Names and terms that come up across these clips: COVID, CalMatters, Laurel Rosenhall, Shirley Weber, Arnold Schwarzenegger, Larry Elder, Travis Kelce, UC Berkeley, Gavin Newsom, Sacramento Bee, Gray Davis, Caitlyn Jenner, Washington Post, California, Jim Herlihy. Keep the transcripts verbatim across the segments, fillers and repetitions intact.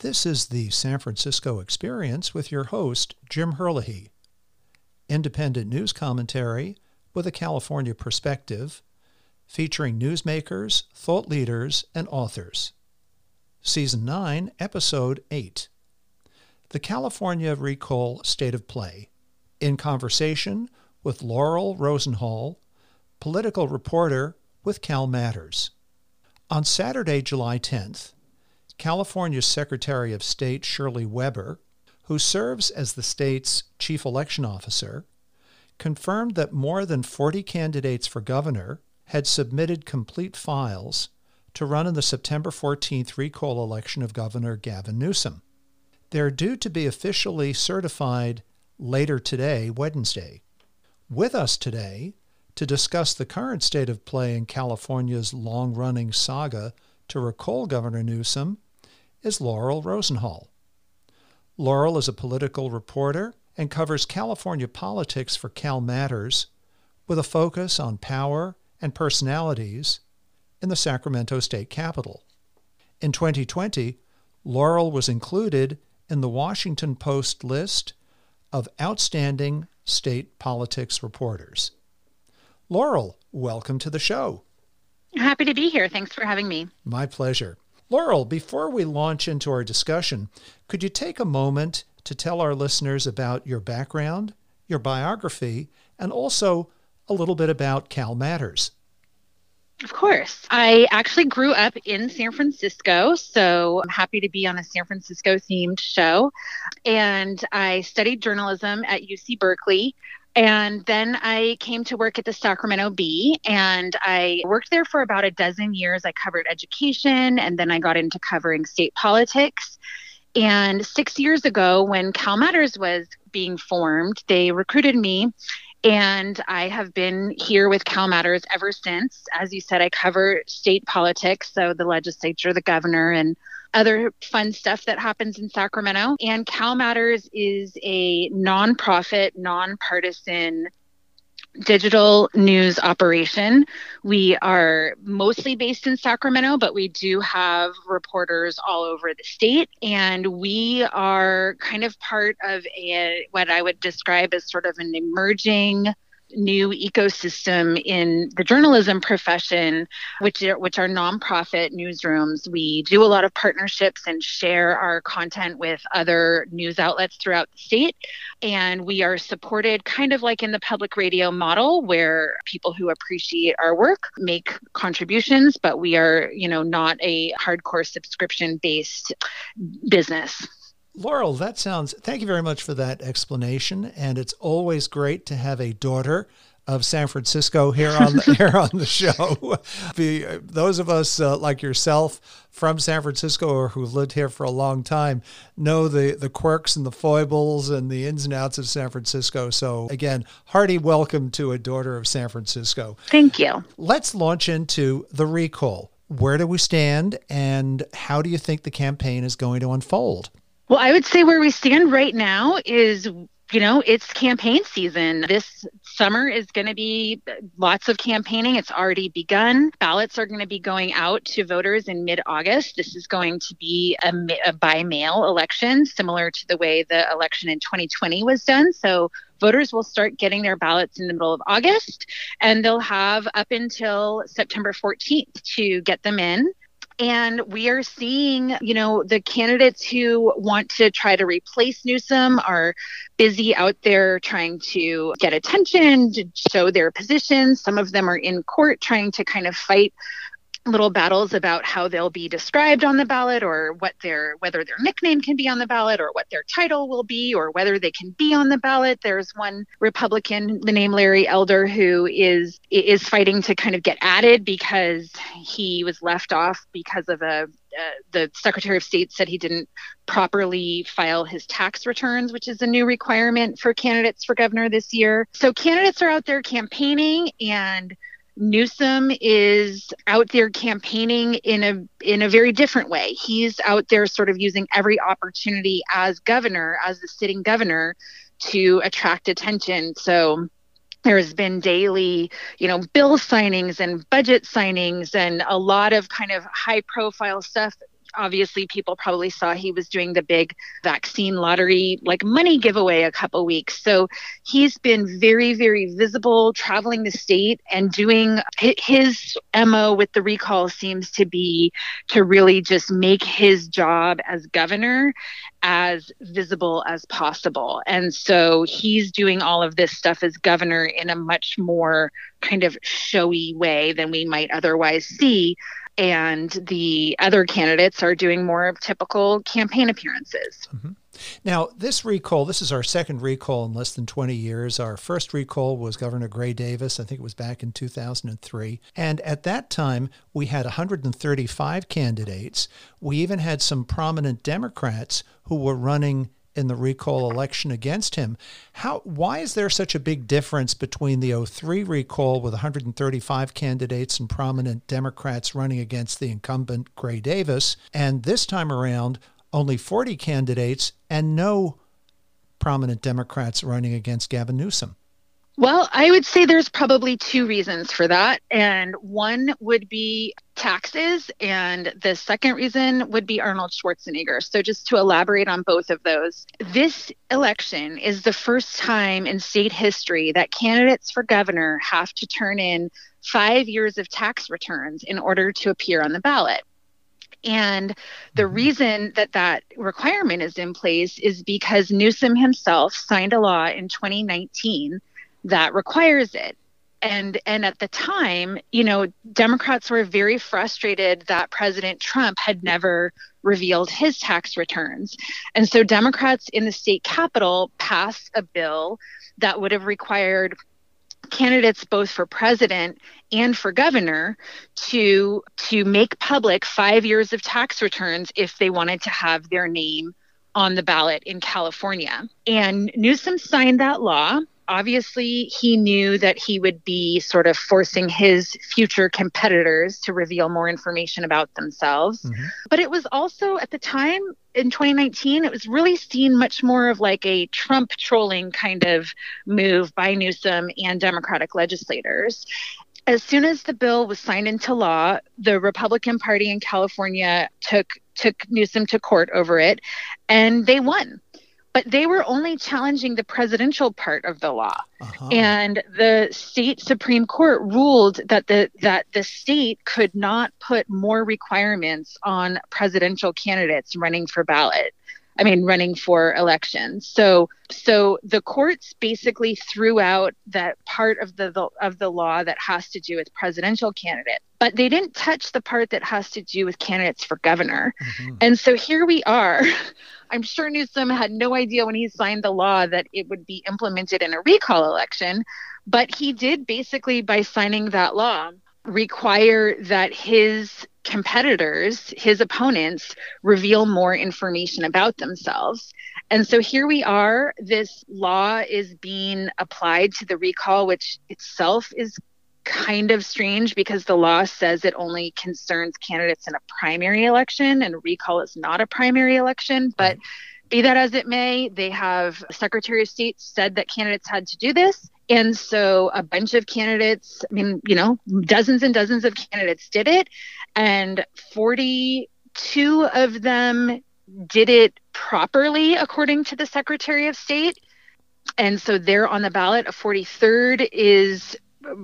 This is the San Francisco Experience with your host, Jim Herlihy. Independent news commentary with a California perspective, featuring newsmakers, thought leaders, and authors. Season nine, Episode eight. The California Recall State of Play. In conversation with Laurel Rosenhall, political reporter with CalMatters. On Saturday, July tenth, California's Secretary of State Shirley Weber, who serves as the state's chief election officer, confirmed that more than forty candidates for governor had submitted complete files to run in the September fourteenth recall election of Governor Gavin Newsom. They're due to be officially certified later today, Wednesday. With us today to discuss the current state of play in California's long-running saga to recall Governor Newsom is Laurel Rosenhall. Laurel is a political reporter and covers California politics for CalMatters with a focus on power and personalities in the Sacramento State Capitol. In twenty twenty, Laurel was included in the Washington Post list of outstanding state politics reporters. Laurel, welcome to the show. Happy to be here. Thanks for having me. My pleasure. Laurel, before we launch into our discussion, could you take a moment to tell our listeners about your background, your biography, and also a little bit about CalMatters? Of course. I actually grew up in San Francisco, so I'm happy to be on a San Francisco-themed show. And I studied journalism at U C Berkeley. And then I came to work at the Sacramento Bee, and I worked there for about a dozen years. I covered education, and then I got into covering state politics. And six years ago, when CalMatters was being formed, they recruited me, and I have been here with CalMatters ever since. As you said, I cover state politics, so the legislature, the governor, and other fun stuff that happens in Sacramento. And CalMatters is a nonprofit, nonpartisan digital news operation. We are mostly based in Sacramento, but we do have reporters all over the state. And we are kind of part of a, what I would describe as sort of an emerging new ecosystem in the journalism profession, which are, which are nonprofit newsrooms. We do a lot of partnerships and share our content with other news outlets throughout the state. And we are supported kind of like in the public radio model, where people who appreciate our work make contributions, but we are, you know, not a hardcore subscription-based business. Laurel, that sounds, thank you very much for that explanation. And it's always great to have a daughter of San Francisco here on the, here on the show. The, those of us uh, like yourself from San Francisco or who've lived here for a long time know the, the quirks and the foibles and the ins and outs of San Francisco. So again, hearty welcome to a daughter of San Francisco. Thank you. Let's launch into the recall. Where do we stand, and how do you think the campaign is going to unfold? Well, I would say where we stand right now is, you know, it's campaign season. This summer is going to be lots of campaigning. It's already begun. Ballots are going to be going out to voters in mid-August. This is going to be a, a by-mail election, similar to the way the election in twenty twenty was done. So voters will start getting their ballots in the middle of August, and they'll have up until September fourteenth to get them in. And we are seeing, you know, the candidates who want to try to replace Newsom are busy out there trying to get attention, to show their positions. Some of them are in court trying to kind of fight little battles about how they'll be described on the ballot, or what their whether their nickname can be on the ballot, or what their title will be, or whether they can be on the ballot. There's one Republican, the name Larry Elder, who is is fighting to kind of get added because he was left off because of a Uh, the Secretary of State said he didn't properly file his tax returns, which is a new requirement for candidates for governor this year. So candidates are out there campaigning, and Newsom is out there campaigning in a in a very different way. He's out there sort of using every opportunity as governor, as the sitting governor, to attract attention. So there has been daily, you know, bill signings and budget signings and a lot of kind of high profile stuff obviously people probably saw he was doing the big vaccine lottery, like money giveaway a couple weeks. So he's been very, very visible, traveling the state and doing his M O with the recall seems to be to really just make his job as governor as visible as possible. And so he's doing all of this stuff as governor in a much more kind of showy way than we might otherwise see. And the other candidates are doing more typical campaign appearances. Mm-hmm. Now, this recall, this is our second recall in less than twenty years. Our first recall was Governor Gray Davis. I think it was back in two thousand three. And at that time, we had one hundred thirty-five candidates. We even had some prominent Democrats who were running in the recall election against him. How, why is there such a big difference between the oh three recall with one hundred thirty-five candidates and prominent Democrats running against the incumbent Gray Davis, and this time around only forty candidates and no prominent Democrats running against Gavin Newsom? Well, I would say there's probably two reasons for that. And one would be taxes, and the second reason would be Arnold Schwarzenegger. So just to elaborate on both of those, this election is the first time in state history that candidates for governor have to turn in five years of tax returns in order to appear on the ballot. And the reason that that requirement is in place is because Newsom himself signed a law in twenty nineteen that requires it. And and at the time, you know, Democrats were very frustrated that President Trump had never revealed his tax returns. And so Democrats in the state capitol passed a bill that would have required candidates both for president and for governor to to make public five years of tax returns if they wanted to have their name on the ballot in California. And Newsom signed that law. Obviously, he knew that he would be sort of forcing his future competitors to reveal more information about themselves. Mm-hmm. But it was also at the time in twenty nineteen, it was really seen much more of like a Trump trolling kind of move by Newsom and Democratic legislators. As soon as the bill was signed into law, the Republican Party in California took, took Newsom to court over it, and they won. But they were only challenging the presidential part of the law. Uh-huh. And the state Supreme Court ruled that the that the state could not put more requirements on presidential candidates running for ballot. I mean, running for elections. So so the courts basically threw out that part of the, the of the law that has to do with presidential candidates. But they didn't touch the part that has to do with candidates for governor. Mm-hmm. And so here we are. I'm sure Newsom had no idea when he signed the law that it would be implemented in a recall election, but he did basically, by signing that law, require that his competitors, his opponents, reveal more information about themselves. And so here we are. This law is being applied to the recall, which itself is kind of strange because the law says it only concerns candidates in a primary election, and recall is not a primary election. But be that as it may, they have Secretary of State said that candidates had to do this. And so a bunch of candidates, I mean, you know, dozens and dozens of candidates did it. And forty-two of them did it properly, according to the Secretary of State. And so they're on the ballot. A forty-third is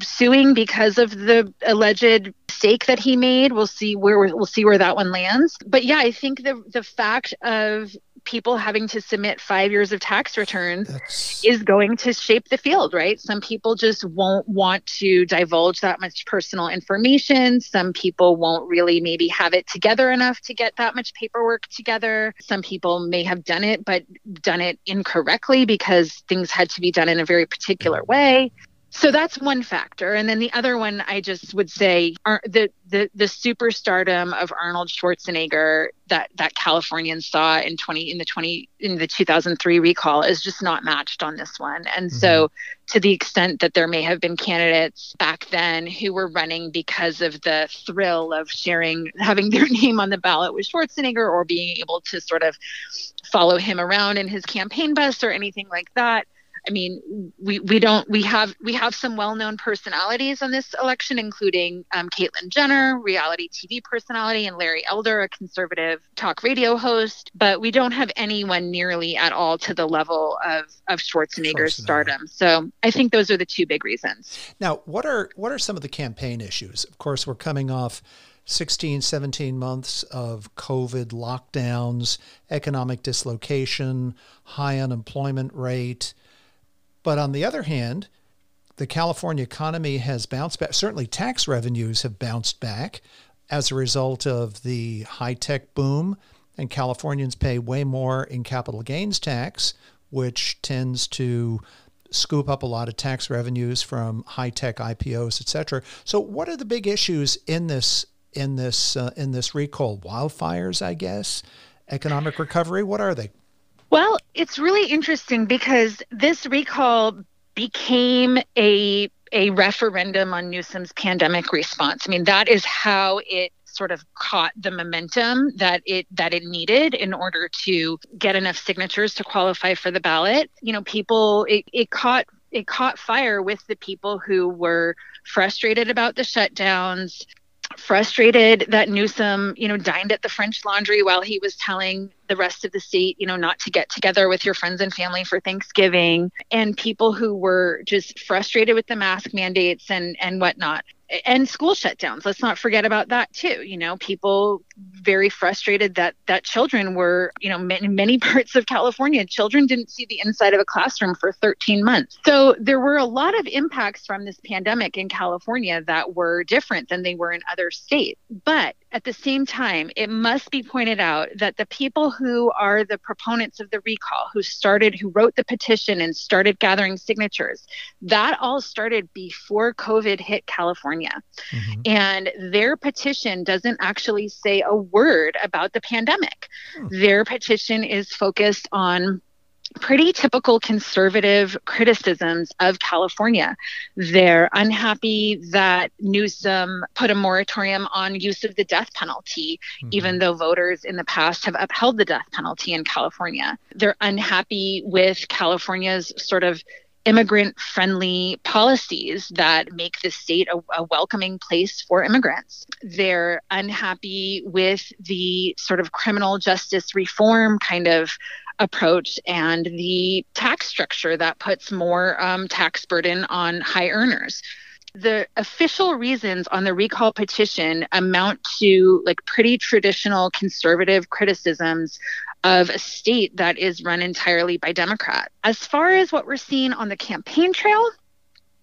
suing because of the alleged mistake that he made. We'll see where we'll see where that one lands. But yeah, I think the the fact of people having to submit five years of tax returns That's... is going to shape the field, right? Some people just won't want to divulge that much personal information. Some people won't really maybe have it together enough to get that much paperwork together. Some people may have done it, but done it incorrectly because things had to be done in a very particular way. So that's one factor. And then the other one, I just would say, are the, the, the superstardom of Arnold Schwarzenegger that, that Californians saw in twenty in the twenty in the two thousand three recall is just not matched on this one. And mm-hmm. so to the extent that there may have been candidates back then who were running because of the thrill of sharing, having their name on the ballot with Schwarzenegger, or being able to sort of follow him around in his campaign bus or anything like that, I mean, we, we don't we have we have some well-known personalities on this election, including um, Caitlyn Jenner, reality T V personality, and Larry Elder, a conservative talk radio host. But we don't have anyone nearly at all to the level of of Schwarzenegger's Schwarzenegger. stardom. So I think those are the two big reasons. Now, what are what are some of the campaign issues? Of course, we're coming off sixteen, seventeen months of COVID lockdowns, economic dislocation, high unemployment rate. But on the other hand, the California economy has bounced back. Certainly tax revenues have bounced back as a result of the high-tech boom, and Californians pay way more in capital gains tax, which tends to scoop up a lot of tax revenues from high-tech I P Os, et cetera. So what are the big issues in this in this uh, in this recall? Wildfires, I guess, economic recovery. What are they? Well, it's really interesting because this recall became a a referendum on Newsom's pandemic response. I mean, that is how it sort of caught the momentum that it that it needed in order to get enough signatures to qualify for the ballot. You know, people it, it caught it caught fire with the people who were frustrated about the shutdowns, frustrated that Newsom, you know, dined at the French Laundry while he was telling the rest of the state, you know, not to get together with your friends and family for Thanksgiving, and people who were just frustrated with the mask mandates and, and whatnot, and school shutdowns. Let's not forget about that too. You know, people very frustrated that, that children were, you know, in many parts of California, children didn't see the inside of a classroom for thirteen months. So there were a lot of impacts from this pandemic in California that were different than they were in other states. But at the same time, it must be pointed out that the people who are the proponents of the recall, who started, who wrote the petition and started gathering signatures, that all started before COVID hit California. Mm-hmm. And their petition doesn't actually say a word about the pandemic. Oh. Their petition is focused on pretty typical conservative criticisms of California. They're unhappy that Newsom put a moratorium on use of the death penalty, mm-hmm. even though voters in the past have upheld the death penalty in California. They're unhappy with California's sort of immigrant-friendly policies that make the state a, a welcoming place for immigrants. They're unhappy with the sort of criminal justice reform kind of approach and the tax structure that puts more um, tax burden on high earners. The official reasons on the recall petition amount to like pretty traditional conservative criticisms of a state that is run entirely by Democrats. As far as what we're seeing on the campaign trail,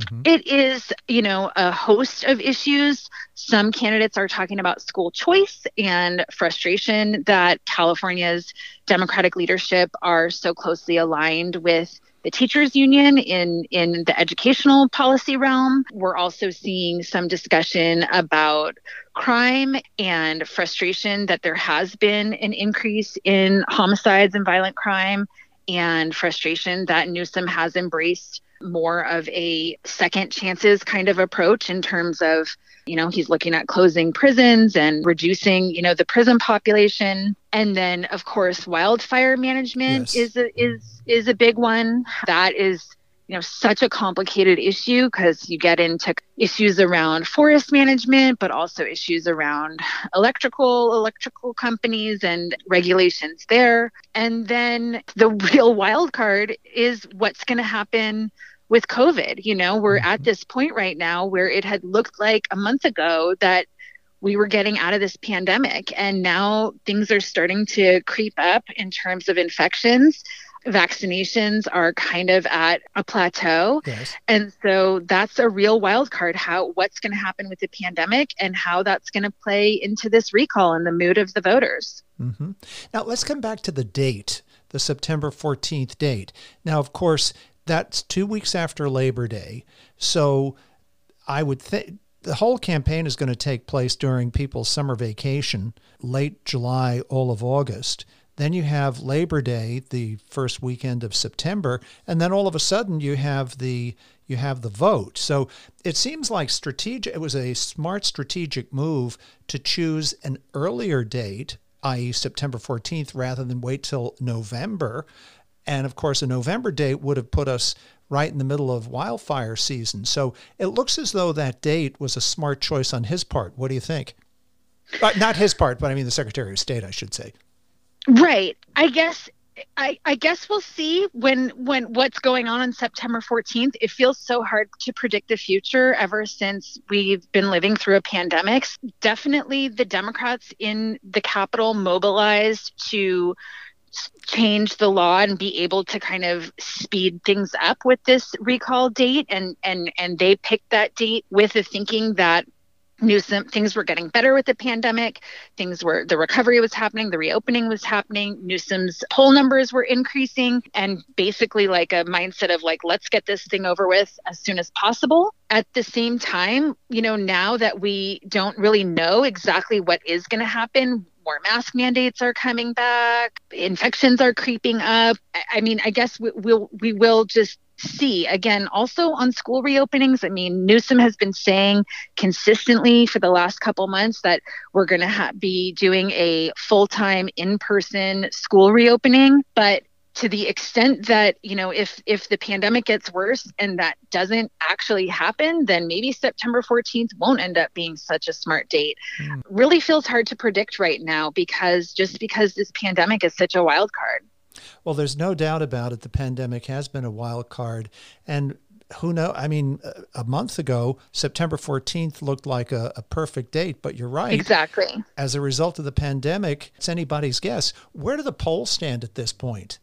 mm-hmm. it is, you know, a host of issues. Some candidates are talking about school choice and frustration that California's Democratic leadership are so closely aligned with the teachers union in, in the educational policy realm. We're also seeing some discussion about crime and frustration that there has been an increase in homicides and violent crime, and frustration that Newsom has embraced more of a second chances kind of approach in terms of, you know, he's looking at closing prisons and reducing, you know, the prison population. And then, of course, wildfire management yes. is a, is is a big one. That is, you know, such a complicated issue because you get into issues around forest management, but also issues around electrical, electrical companies and regulations there. And then the real wild card is what's going to happen with COVID. You know, we're at this point right now where it had looked like a month ago that we were getting out of this pandemic, and now things are starting to creep up in terms of infections. Vaccinations are kind of at a plateau. Yes. And so that's a real wild card, how what's going to happen with the pandemic and how that's going to play into this recall and the mood of the voters. Mm-hmm. Now, let's come back to the date, the September fourteenth date. Now, of course, that's two weeks after Labor Day. So I would think the whole campaign is going to take place during people's summer vacation, late July, all of August. Then you have Labor Day, the first weekend of September, and then all of a sudden you have the you have the vote. So it seems like strategic. It was a smart strategic move to choose an earlier date, that is. September fourteenth, rather than wait till November. And of course, a November date would have put us right in the middle of wildfire season. So it looks as though that date was a smart choice on his part. What do you think? Uh, not his part, but I mean the Secretary of State, I should say. Right. I guess I, I guess we'll see when when what's going on on September fourteenth. It feels so hard to predict the future ever since we've been living through a pandemic. Definitely the Democrats in the Capitol mobilized to change the law and be able to kind of speed things up with this recall date. And, and, and they picked that date with the thinking that Newsom, things were getting better with the pandemic. Things were, the recovery was happening, the reopening was happening. Newsom's poll numbers were increasing, and basically like a mindset of like, let's get this thing over with as soon as possible. At the same time, you know, now that we don't really know exactly what is going to happen, more mask mandates are coming back, infections are creeping up. I mean, I guess we, we'll, we will just see. Again, also on school reopenings, I mean, Newsom has been saying consistently for the last couple months that we're going to ha- be doing a full-time in-person school reopening. But to the extent that, you know, if if the pandemic gets worse and that doesn't actually happen, then maybe September fourteenth won't end up being such a smart date. Mm. Really feels hard to predict right now, because just because this pandemic is such a wild card. Well, there's no doubt about it. The pandemic has been a wild card. And who knows? I mean, a month ago, September fourteenth looked like a, a perfect date, but you're right. Exactly. As a result of the pandemic, it's anybody's guess. Where do the polls stand at this point?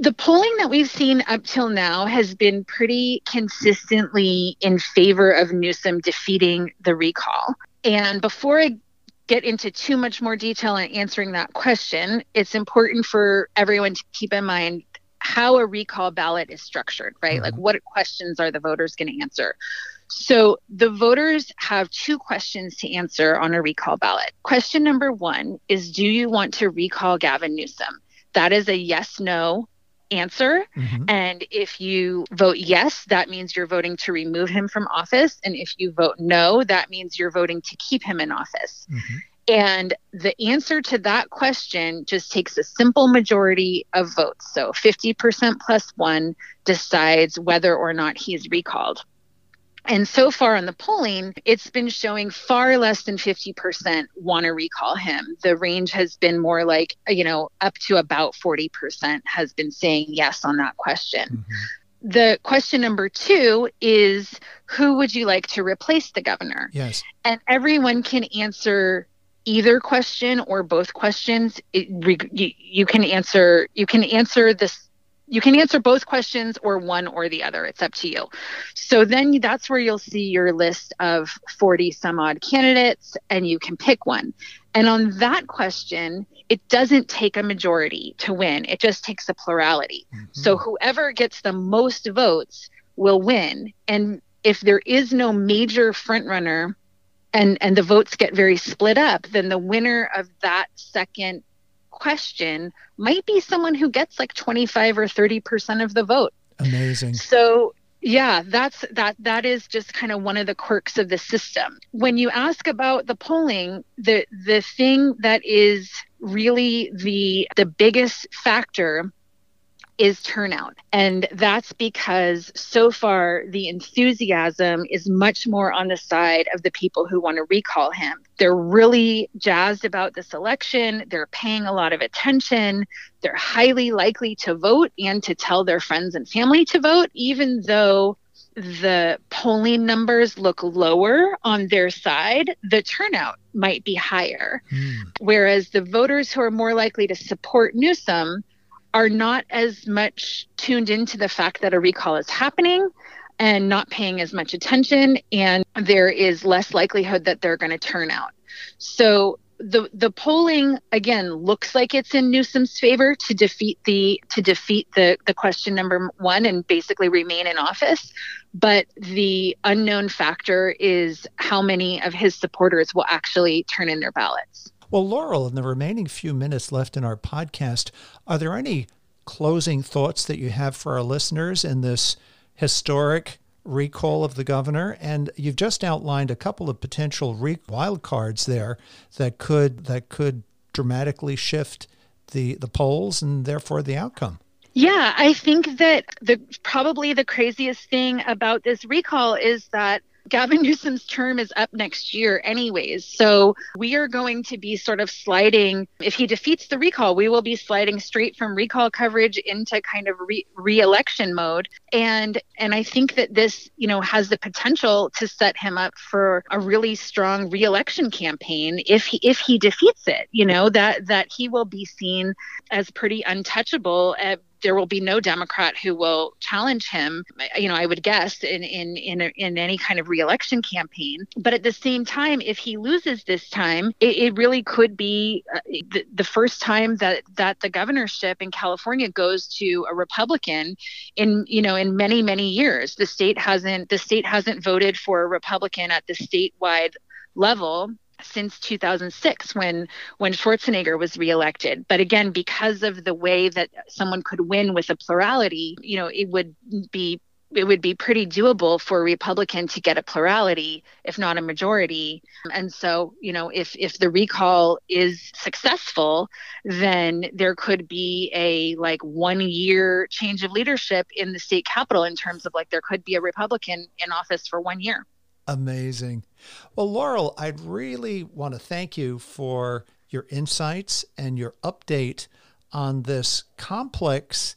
The polling that we've seen up till now has been pretty consistently in favor of Newsom defeating the recall. And before I get into too much more detail in answering that question, it's important for everyone to keep in mind how a recall ballot is structured, right? Mm-hmm. Like, what questions are the voters going to answer? So the voters have two questions to answer on a recall ballot. Question number one is, do you want to recall Gavin Newsom? That is a yes, no answer. Mm-hmm. And if you vote yes, that means you're voting to remove him from office. And if you vote no, that means you're voting to keep him in office. Mm-hmm. And the answer to that question just takes a simple majority of votes. So fifty percent plus one decides whether or not he is recalled. And so far on the polling, it's been showing far less than fifty percent want to recall him. The range has been more like, you know, up to about forty percent has been saying yes on that question. Mm-hmm. The question number two is, who would you like to replace the governor? Yes. And everyone can answer either question or both questions. It, you, you can answer, you can answer this. You can answer both questions or one or the other. It's up to you. So then that's where you'll see your list of forty some odd candidates, and you can pick one. And on that question, it doesn't take a majority to win. It just takes a plurality. Mm-hmm. So whoever gets the most votes will win. And if there is no major frontrunner and, and the votes get very split up, then the winner of that second question might be someone who gets like twenty-five or thirty percent of the vote. Amazing. So yeah, that's that that is just kind of one of the quirks of the system. When you ask about the polling, the the thing that is really the the biggest factor is turnout. And that's because so far the enthusiasm is much more on the side of the people who want to recall him. They're really jazzed about this election. They're paying a lot of attention. They're highly likely to vote and to tell their friends and family to vote, even though the polling numbers look lower on their side, the turnout might be higher. Mm. Whereas the voters who are more likely to support Newsom are not as much tuned into the fact that a recall is happening and not paying as much attention, and there is less likelihood that they're going to turn out. So the the polling, again, looks like it's in Newsom's favor to defeat the to defeat the, the question number one and basically remain in office. But the unknown factor is how many of his supporters will actually turn in their ballots. Well, Laurel, in the remaining few minutes left in our podcast, are there any closing thoughts that you have for our listeners in this historic recall of the governor? And you've just outlined a couple of potential re- wild cards there that could that could dramatically shift the, the polls and therefore the outcome. Yeah, I think that the probably the craziest thing about this recall is that Gavin Newsom's term is up next year anyways. So we are going to be sort of sliding. If he defeats the recall, we will be sliding straight from recall coverage into kind of re- re-election mode. And and I think that this, you know, has the potential to set him up for a really strong re-election campaign if he, if he defeats it, you know, that, that he will be seen as pretty untouchable at there will be no Democrat who will challenge him, you know, I would guess, in in in, a, in any kind of reelection campaign. But at the same time, if he loses this time, it, it really could be the, the first time that, that the governorship in California goes to a Republican in, you know, in many, many years. The state hasn't the state hasn't voted for a Republican at the statewide level since two thousand six when when Schwarzenegger was reelected. But again, because of the way that someone could win with a plurality, you know, it would be it would be pretty doable for a Republican to get a plurality, if not a majority. And so, you know, if if the recall is successful, then there could be a like one year change of leadership in the state capitol in terms of like there could be a Republican in office for one year. Amazing. Well, Laurel, I really want to thank you for your insights and your update on this complex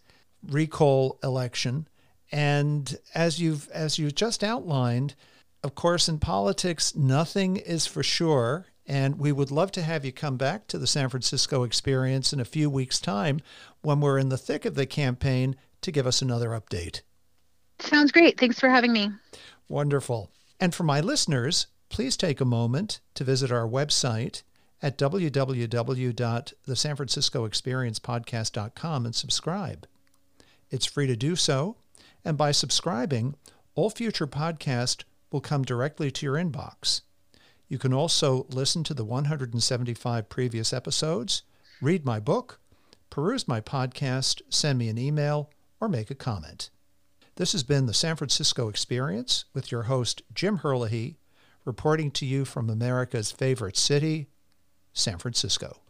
recall election. And as you've as you just outlined, of course, in politics, nothing is for sure. And we would love to have you come back to the San Francisco Experience in a few weeks' time when we're in the thick of the campaign to give us another update. Sounds great. Thanks for having me. Wonderful. And for my listeners, please take a moment to visit our website at w w w dot the san francisco experience podcast dot com and subscribe. It's free to do so, and by subscribing, all future podcasts will come directly to your inbox. You can also listen to the one hundred seventy-five previous episodes, read my book, peruse my podcast, send me an email, or make a comment. This has been the San Francisco Experience with your host, Jim Herlihy, reporting to you from America's favorite city, San Francisco.